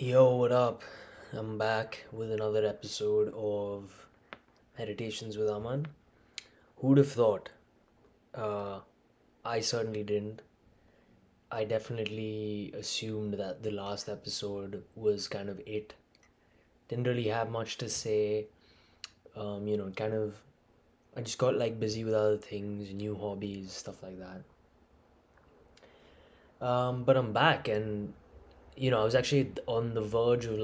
Yo, what up? I'm back with another episode of Meditations with Aman. Who'd have thought? I certainly didn't. I definitely assumed that the last episode was kind of it. Didn't really have much to say. I just got like busy with other things, new hobbies, stuff like that. But I'm back and I was actually on the verge of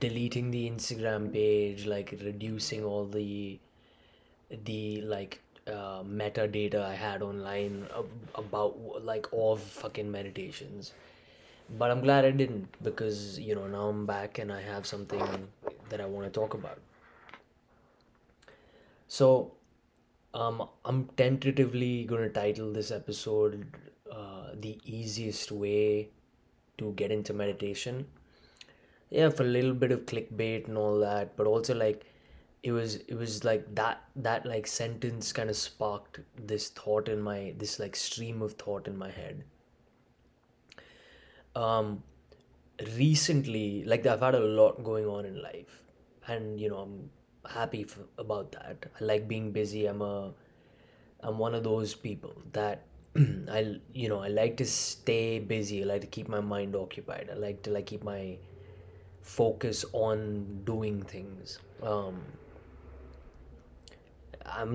deleting the Instagram page, reducing all the metadata I had online about all fucking meditations. But I'm glad I didn't, because now I'm back and I have something that I want to talk about. So I'm tentatively going to title this episode The Easiest Way to Get into Meditation. Yeah, for a little bit of clickbait and all that, but also it was that sentence kind of sparked this thought in my stream of thought in my head. Recently, I've had a lot going on in life, and I'm happy about that. I like being busy. I'm one of those people that I like to stay busy. I like to keep my mind occupied. I like to keep my focus on doing things. I'm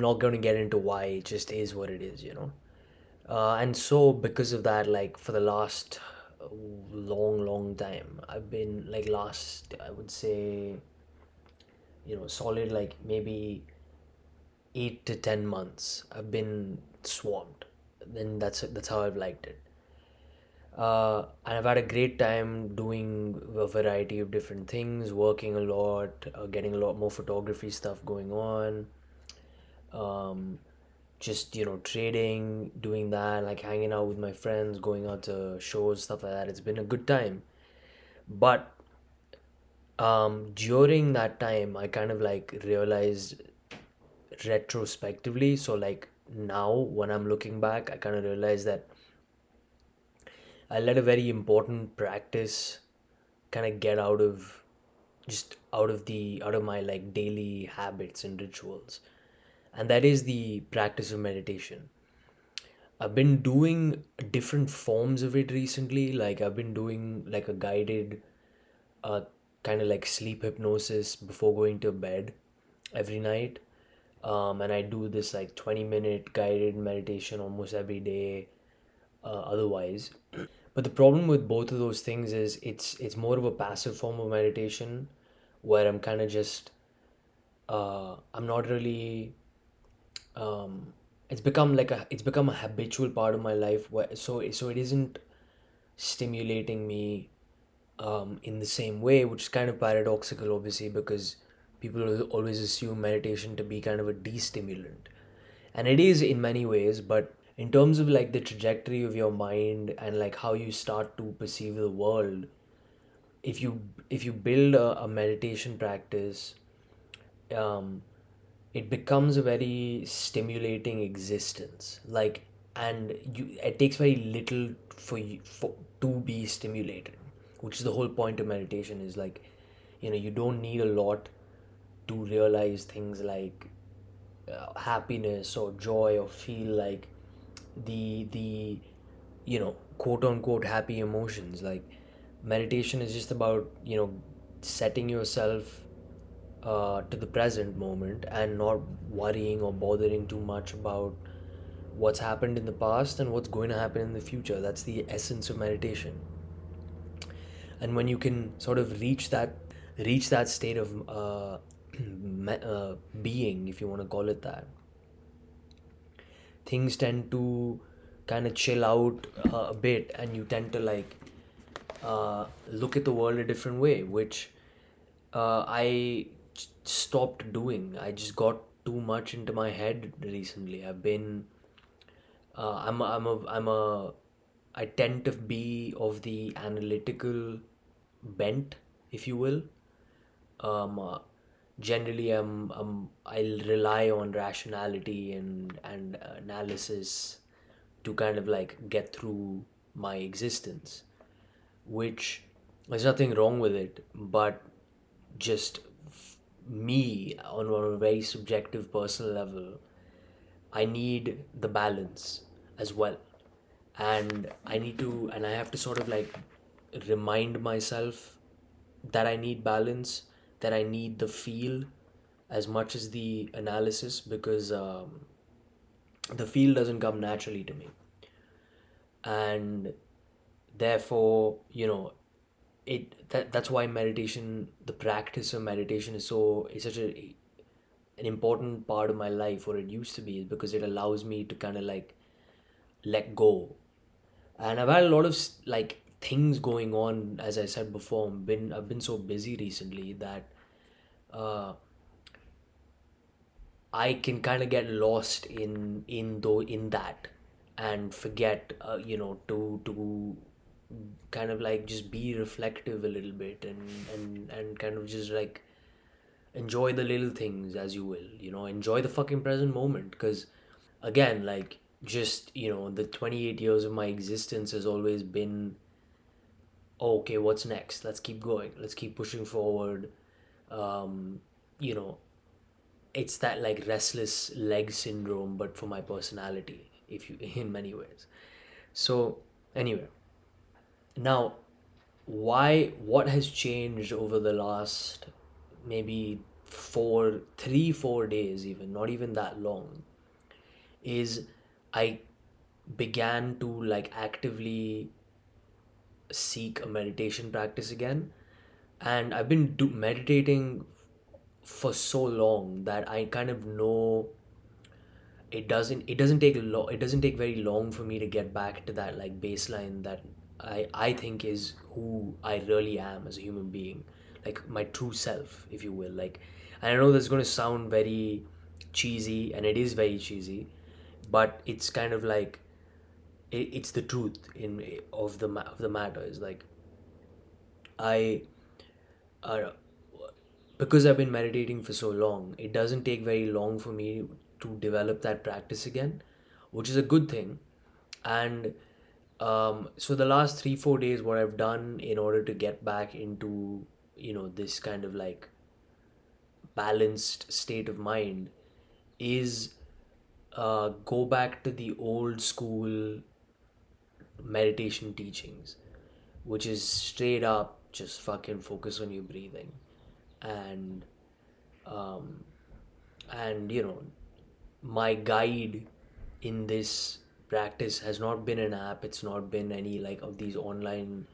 not going to get into why. It just is what it is, and so because of that, for the last long time, I've been I would say, solid maybe 8 to 10 months, I've been swamped. Then that's how I've liked it, and I've had a great time doing a variety of different things, working a lot, getting a lot more photography stuff going on, trading, doing that, hanging out with my friends, going out to shows, stuff like that. It's been a good time, but during that time I kind of realized retrospectively, so now when I'm looking back, I kind of realize that I let a very important practice kind of get out of my daily habits and rituals, and that is the practice of meditation. I've been doing different forms of it recently. I've been doing a guided sleep hypnosis before going to bed every night. And I do this 20-minute guided meditation almost every day otherwise. But the problem with both of those things is it's more of a passive form of meditation where I'm kind of just, I'm not really, it's become a habitual part of my life. So it isn't stimulating me in the same way, which is kind of paradoxical, obviously, because people always assume meditation to be kind of a de-stimulant. And it is in many ways, but in terms of the trajectory of your mind and how you start to perceive the world, if you build a meditation practice, it becomes a very stimulating existence. It takes very little for to be stimulated, which is the whole point of meditation. Is you don't need a lot to realize things happiness or joy, or feel the quote unquote happy emotions. Meditation is just about setting yourself to the present moment and not worrying or bothering too much about what's happened in the past and what's going to happen in the future. That's the essence of meditation. And when you can sort of reach that state of being, if you want to call it that, things tend to kind of chill out a bit, and you tend to look at the world a different way, which I stopped doing. I just got too much into my head recently. I've been I tend to be of the analytical bent, if you will. Generally, I'll rely on rationality and analysis to kind of get through my existence, which There's nothing wrong with it, but just me on a very subjective personal level, I need the balance as well. And I have to sort of like remind myself that I need balance, that I need the feel as much as the analysis, because the feel doesn't come naturally to me. And therefore, that's why meditation, the practice of meditation is such an important part of my life, or it used to be, because it allows me to kind of like let go. And I've had a lot of like things going on, as I said before. I've been so busy recently that I can kind of get lost in that and forget to kind of like just be reflective a little bit and kind of just like enjoy the little things, as you will, enjoy the fucking present moment. Because again, like, just the 28 years of my existence has always been, okay, what's next? Let's keep going, let's keep pushing forward. It's that like restless leg syndrome, but for my personality, in many ways. So anyway, now, what has changed over the last maybe 4 days, even not even that long, is I began to like actively seek a meditation practice again. And I've been meditating for so long that I kind of know it doesn't take very long for me to get back to that like baseline that I think is who I really am as a human being, like my true self, if you will. Like, and I know that's going to sound very cheesy, and it is very cheesy, but it's kind of like it's the truth of the matter. Is like because I've been meditating for so long, it doesn't take very long for me to develop that practice again, which is a good thing. And so the last 3-4 days, what I've done in order to get back into, this kind of like balanced state of mind is go back to the old school meditation teachings, which is straight up just fucking focus on your breathing and my guide in this practice has not been an app. It's not been any like of these online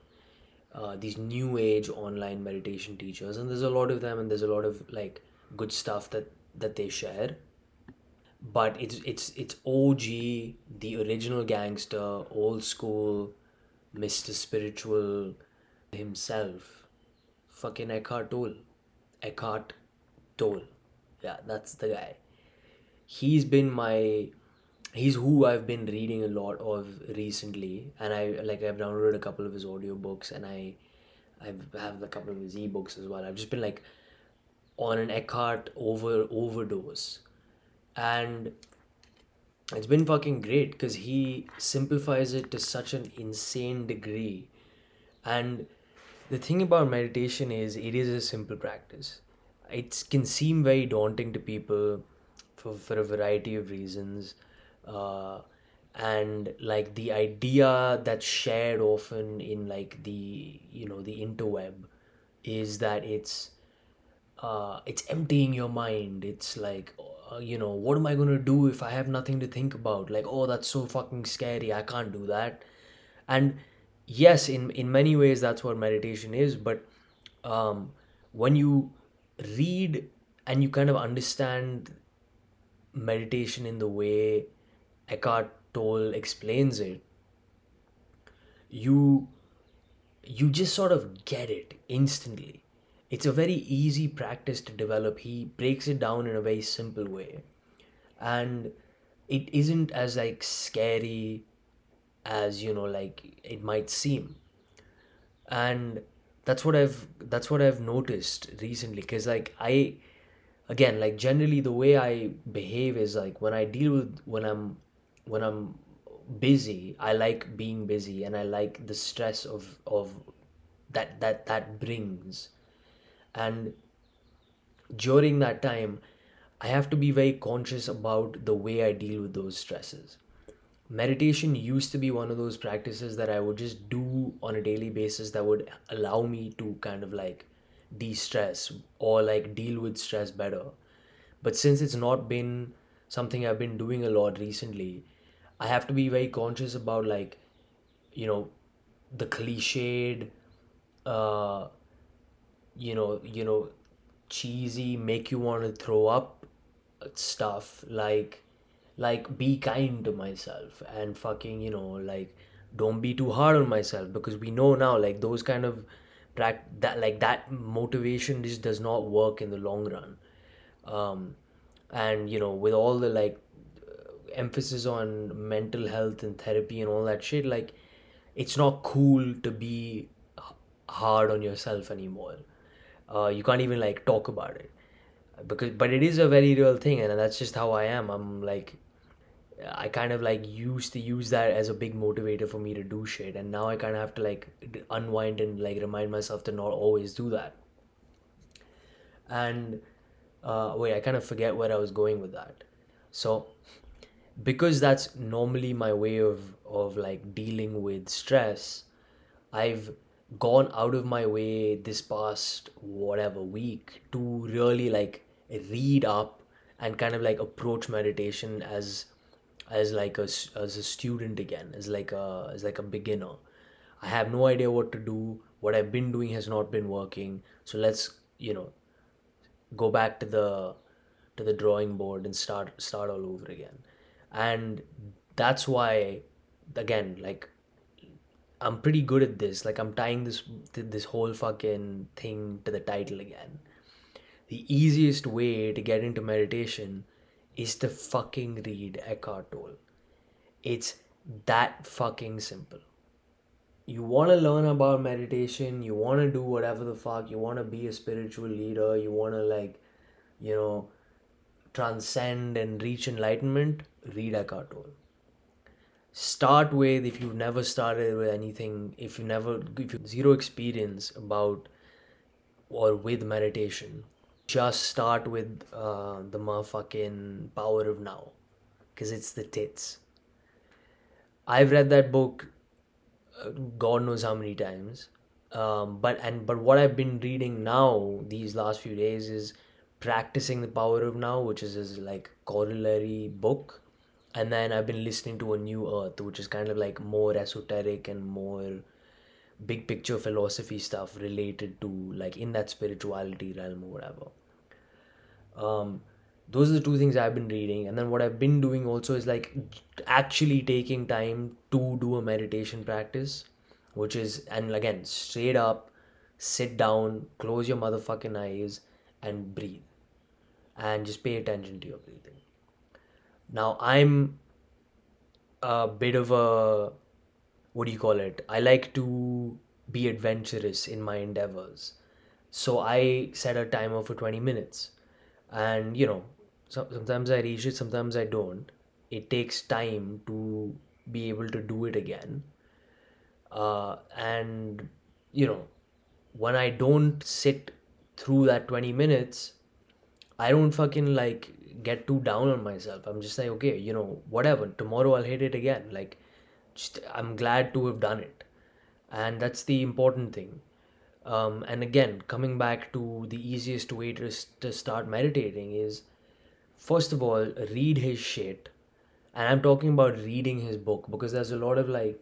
these new age online meditation teachers, and there's a lot of them, and there's a lot of like good stuff that they share, but it's OG, the original gangster, old school Mr. Spiritual himself, fucking Eckhart Tolle. Yeah, that's the guy. He's who I've been reading a lot of recently, and I've downloaded a couple of his audiobooks, and I have a couple of his ebooks as well. I've just been like on an Eckhart overdose, and it's been fucking great because he simplifies it to such an insane degree. And the thing about meditation is it is a simple practice. It can seem very daunting to people for a variety of reasons. And like the idea that's shared often in like the the interweb is that it's emptying your mind. It's like what am I gonna do if I have nothing to think about? Like, oh, that's so fucking scary, I can't do that. And yes, in many ways that's what meditation is, but when you read and you kind of understand meditation in the way Eckhart Tolle explains it, you just sort of get it instantly. It's a very easy practice to develop. He breaks it down in a very simple way, and it isn't as like scary as like it might seem. And that's what I've noticed recently, because like again, like generally the way I behave is like when I'm busy, I like being busy, and I like the stress of that brings. And during that time, I have to be very conscious about the way I deal with those stresses. Meditation used to be one of those practices that I would just do on a daily basis that would allow me to kind of like de-stress or like deal with stress better. But since it's not been something I've been doing a lot recently, I have to be very conscious about like, you know, the cliched, you know, cheesy, make you want to throw up stuff like be kind to myself and fucking, you know, like don't be too hard on myself, because we know now like those kind of that motivation just does not work in the long run. And you know, with all the like emphasis on mental health and therapy and all that shit, like it's not cool to be hard on yourself anymore. You can't even like talk about it, but it is a very real thing, and that's just how I am. I'm like, I kind of like used to use that as a big motivator for me to do shit, and now I kind of have to like unwind and like remind myself to not always do that. And wait, I kind of forget where I was going with that. So because that's normally my way of like dealing with stress, I've gone out of my way this past whatever week to really like read up and kind of like approach meditation as a student again, as like a beginner. I have no idea what to do. What I've been doing has not been working. So let's, you know, go back to the drawing board and start all over again. And that's why, again, like I'm pretty good at this. Like I'm tying this whole fucking thing to the title again. The easiest way to get into meditation is to fucking read Eckhart Tolle. It's that fucking simple. You want to learn about meditation, you want to do whatever the fuck, you want to be a spiritual leader, you want to like, you know, transcend and reach enlightenment, read Eckhart Tolle. Start with, if you've never started with anything, if you have zero experience about or with meditation, just start with the motherfucking Power of Now, because it's the tits. I've read that book God knows how many times, but what I've been reading now these last few days is Practicing the Power of Now, which is his like corollary book, and then I've been listening to A New Earth, which is kind of like more esoteric and more big picture philosophy stuff related to like in that spirituality realm or whatever. Those are the two things I've been reading. And then what I've been doing also is like actually taking time to do a meditation practice, which is, and again, straight up, sit down, close your motherfucking eyes and breathe and just pay attention to your breathing. Now I'm a bit of a, I like to be adventurous in my endeavors. So I set a timer for 20 minutes and, you know, sometimes I reach it, sometimes I don't. It takes time to be able to do it again. And, you know, when I don't sit through that 20 minutes, I don't fucking like get too down on myself. I'm just like, okay, you know, whatever, tomorrow I'll hit it again. Like, I'm glad to have done it, and that's the important thing. And again, coming back to the easiest way to start meditating is, first of all, read his shit. And I'm talking about reading his book, because there's a lot of like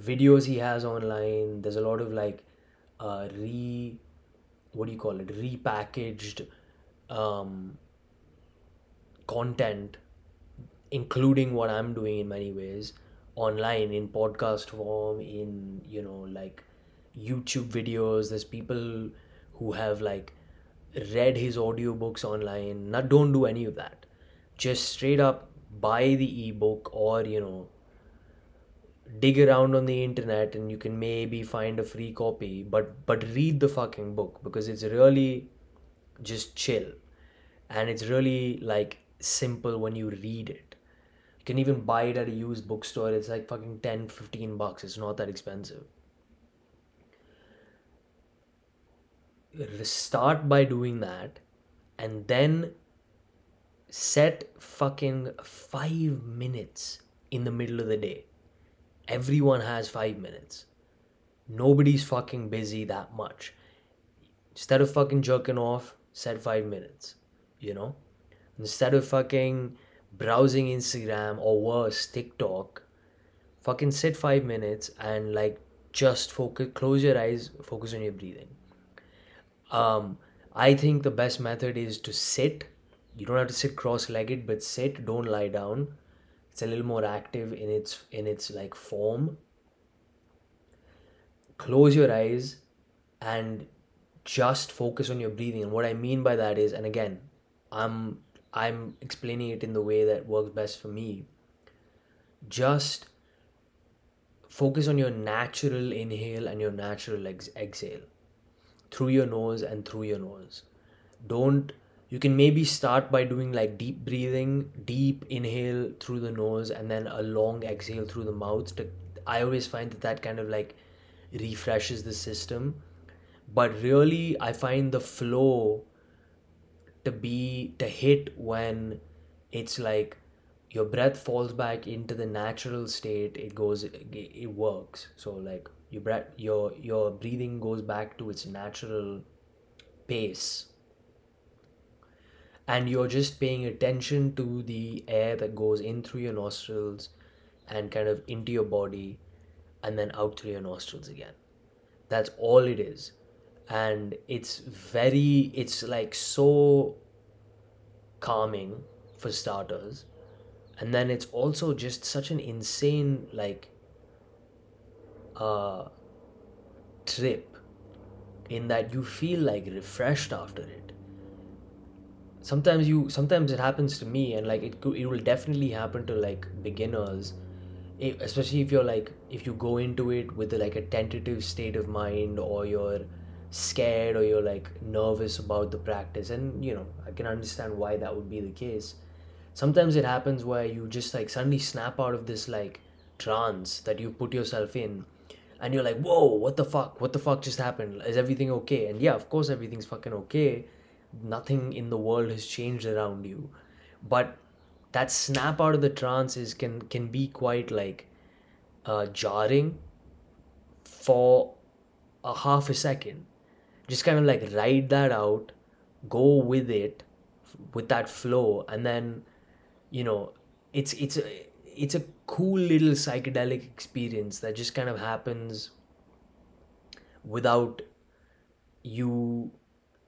videos he has online, there's a lot of like repackaged content, including what I'm doing in many ways, online, in podcast form, in, you know, like YouTube videos. There's people who have like read his audiobooks online. Now, don't do any of that. Just straight up buy the ebook, or, you know, dig around on the internet and you can maybe find a free copy, but read the fucking book, because it's really just chill. And it's really like simple when you read it. You can even buy it at a used bookstore. It's like fucking $10-$15. It's not that expensive. start by doing that, and then set fucking 5 minutes in the middle of the day. Everyone has 5 minutes. Nobody's fucking busy that much. Instead of fucking jerking off, set 5 minutes, you know? Instead of fucking browsing Instagram or worse, TikTok, fucking sit 5 minutes and like just focus, close your eyes, focus on your breathing. I think the best method is to sit. You don't have to sit cross-legged, but sit, don't lie down. It's a little more active in its like form. Close your eyes and just focus on your breathing. And what I mean by that is, and again, I'm explaining it in the way that works best for me. Just focus on your natural inhale and your natural exhale through your nose and through your nose. You can maybe start by doing like deep breathing, deep inhale through the nose and then a long exhale through the mouth. I always find that kind of like refreshes the system. But really, I find the flow to hit when it's like your breath falls back into the natural state. It works. So like your breath, your breathing goes back to its natural pace, and you're just paying attention to the air that goes in through your nostrils and kind of into your body and then out through your nostrils again. That's all it is. And it's like so calming for starters. And then it's also just such an insane like trip in that you feel like refreshed after it. Sometimes it happens to me, and like it will definitely happen to like beginners, especially if you go into it with like a tentative state of mind, or you're scared, or you're like nervous about the practice. And you know, I can understand why that would be the case. Sometimes it happens where you just like suddenly snap out of this like trance that you put yourself in, and you're like, whoa, what the fuck just happened? Is everything okay? And yeah, of course everything's fucking okay. Nothing in the world has changed around you, but that snap out of the trance can be quite like jarring for a half a second. Just kind of like ride that out, go with it, with that flow, and then you know it's a cool little psychedelic experience that just kind of happens without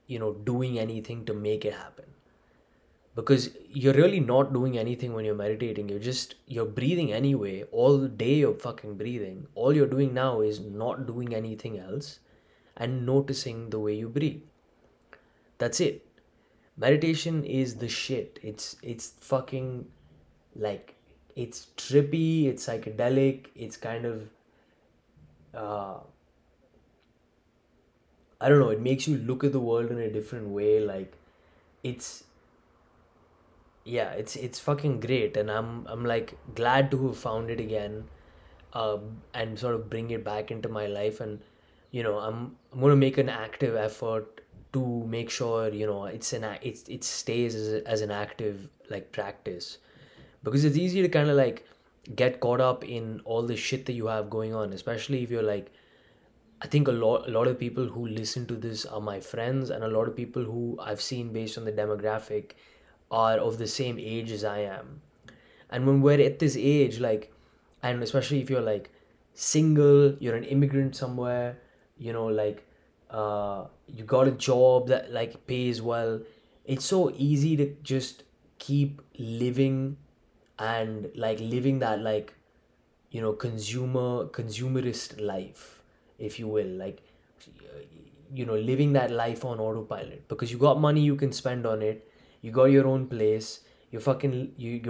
you know, doing anything to make it happen. Because you're really not doing anything when you're meditating. You're breathing anyway. All day you're fucking breathing. All you're doing now is not doing anything else and noticing the way you breathe. That's it. Meditation is the shit. It's fucking like, it's trippy, it's psychedelic, it's kind of, I don't know, it makes you look at the world in a different way. Like it's fucking great. And I'm like glad to have found it again, and sort of bring it back into my life. And you know, I'm going to make an active effort to make sure, you know, it stays as an active like practice, because it's easy to kind of like get caught up in all the shit that you have going on, especially if you're like, I think a lot of people who listen to this are my friends, and a lot of people who I've seen based on the demographic are of the same age as I am. And when we're at this age, like, and especially if you're like single, you're an immigrant somewhere, you know, like you got a job that like pays well, it's so easy to just keep living and like living that like, you know, consumerist life, if you will, like, you know, living that life on autopilot, because you got money you can spend on it, you got your own place, you're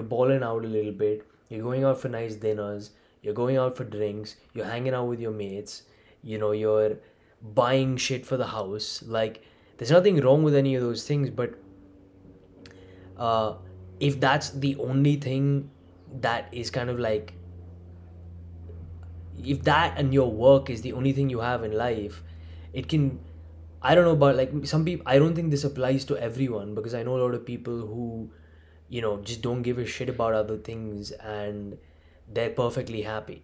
balling out a little bit, you're going out for nice dinners, you're going out for drinks, you're hanging out with your mates, you know, you're buying shit for the house. Like, there's nothing wrong with any of those things, but if that's the only thing that is kind of like, if that and your work is the only thing you have in life, it can, I don't know about, like, some people, I don't think this applies to everyone, because I know a lot of people who, you know, just don't give a shit about other things and they're perfectly happy.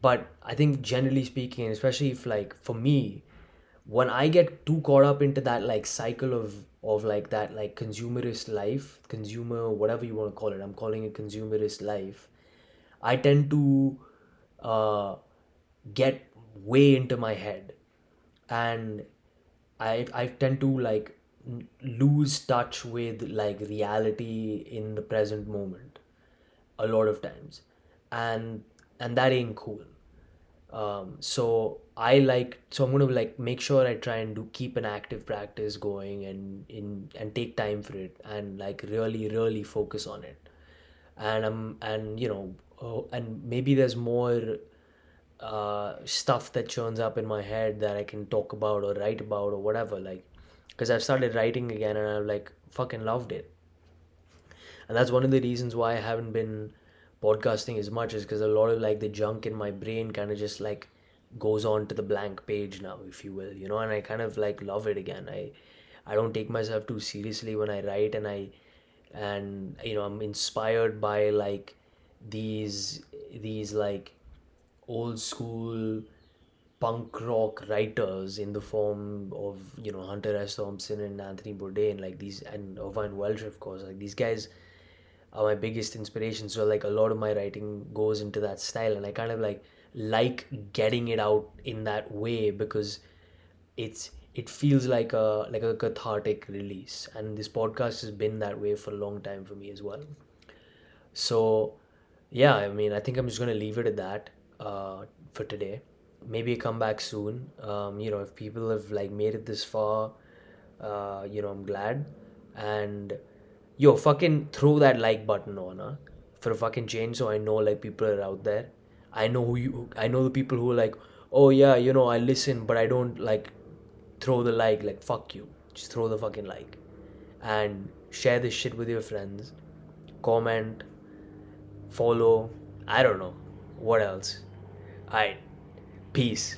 But I think generally speaking, and especially if, like, for me, when I get too caught up into that, like, cycle of like that, like, consumerist life, consumer, whatever you want to call it, I'm calling it consumerist life, I tend to get way into my head, and I tend to, like, lose touch with, like, reality in the present moment a lot of times, and that ain't cool. So I'm going to, like, make sure I try and do keep an active practice going and take time for it and, like, really focus on it. And you know, and maybe there's more stuff that churns up in my head that I can talk about or write about or whatever, like, because I've started writing again and I've, like, fucking loved it. And that's one of the reasons why I haven't been podcasting as much, is because a lot of, like, the junk in my brain kind of just, like, goes on to the blank page now, if you will, you know, and I kind of, like, love it again. I don't take myself too seriously when I write, and you know, I'm inspired by, like, these like old school punk rock writers in the form of, you know, Hunter S. Thompson and Anthony Bourdain, like these, and Irvine Welsh, of course, like, these guys are my biggest inspiration. So, like, a lot of my writing goes into that style, and I kind of like getting it out in that way, because it feels like a cathartic release, and this podcast has been that way for a long time for me as well. So yeah, I mean, I think I'm just going to leave it at that for today. Maybe I come back soon. You know, if people have, like, made it this far, you know, I'm glad. And yo, fucking throw that like button on, huh? For a fucking change, so I know, like, people are out there. I know the people who are like, oh yeah, you know, I listen, but I don't, like, throw the like. Like, fuck you, just throw the fucking like, and share this shit with your friends. Comment, follow, I don't know what else. Alright, peace.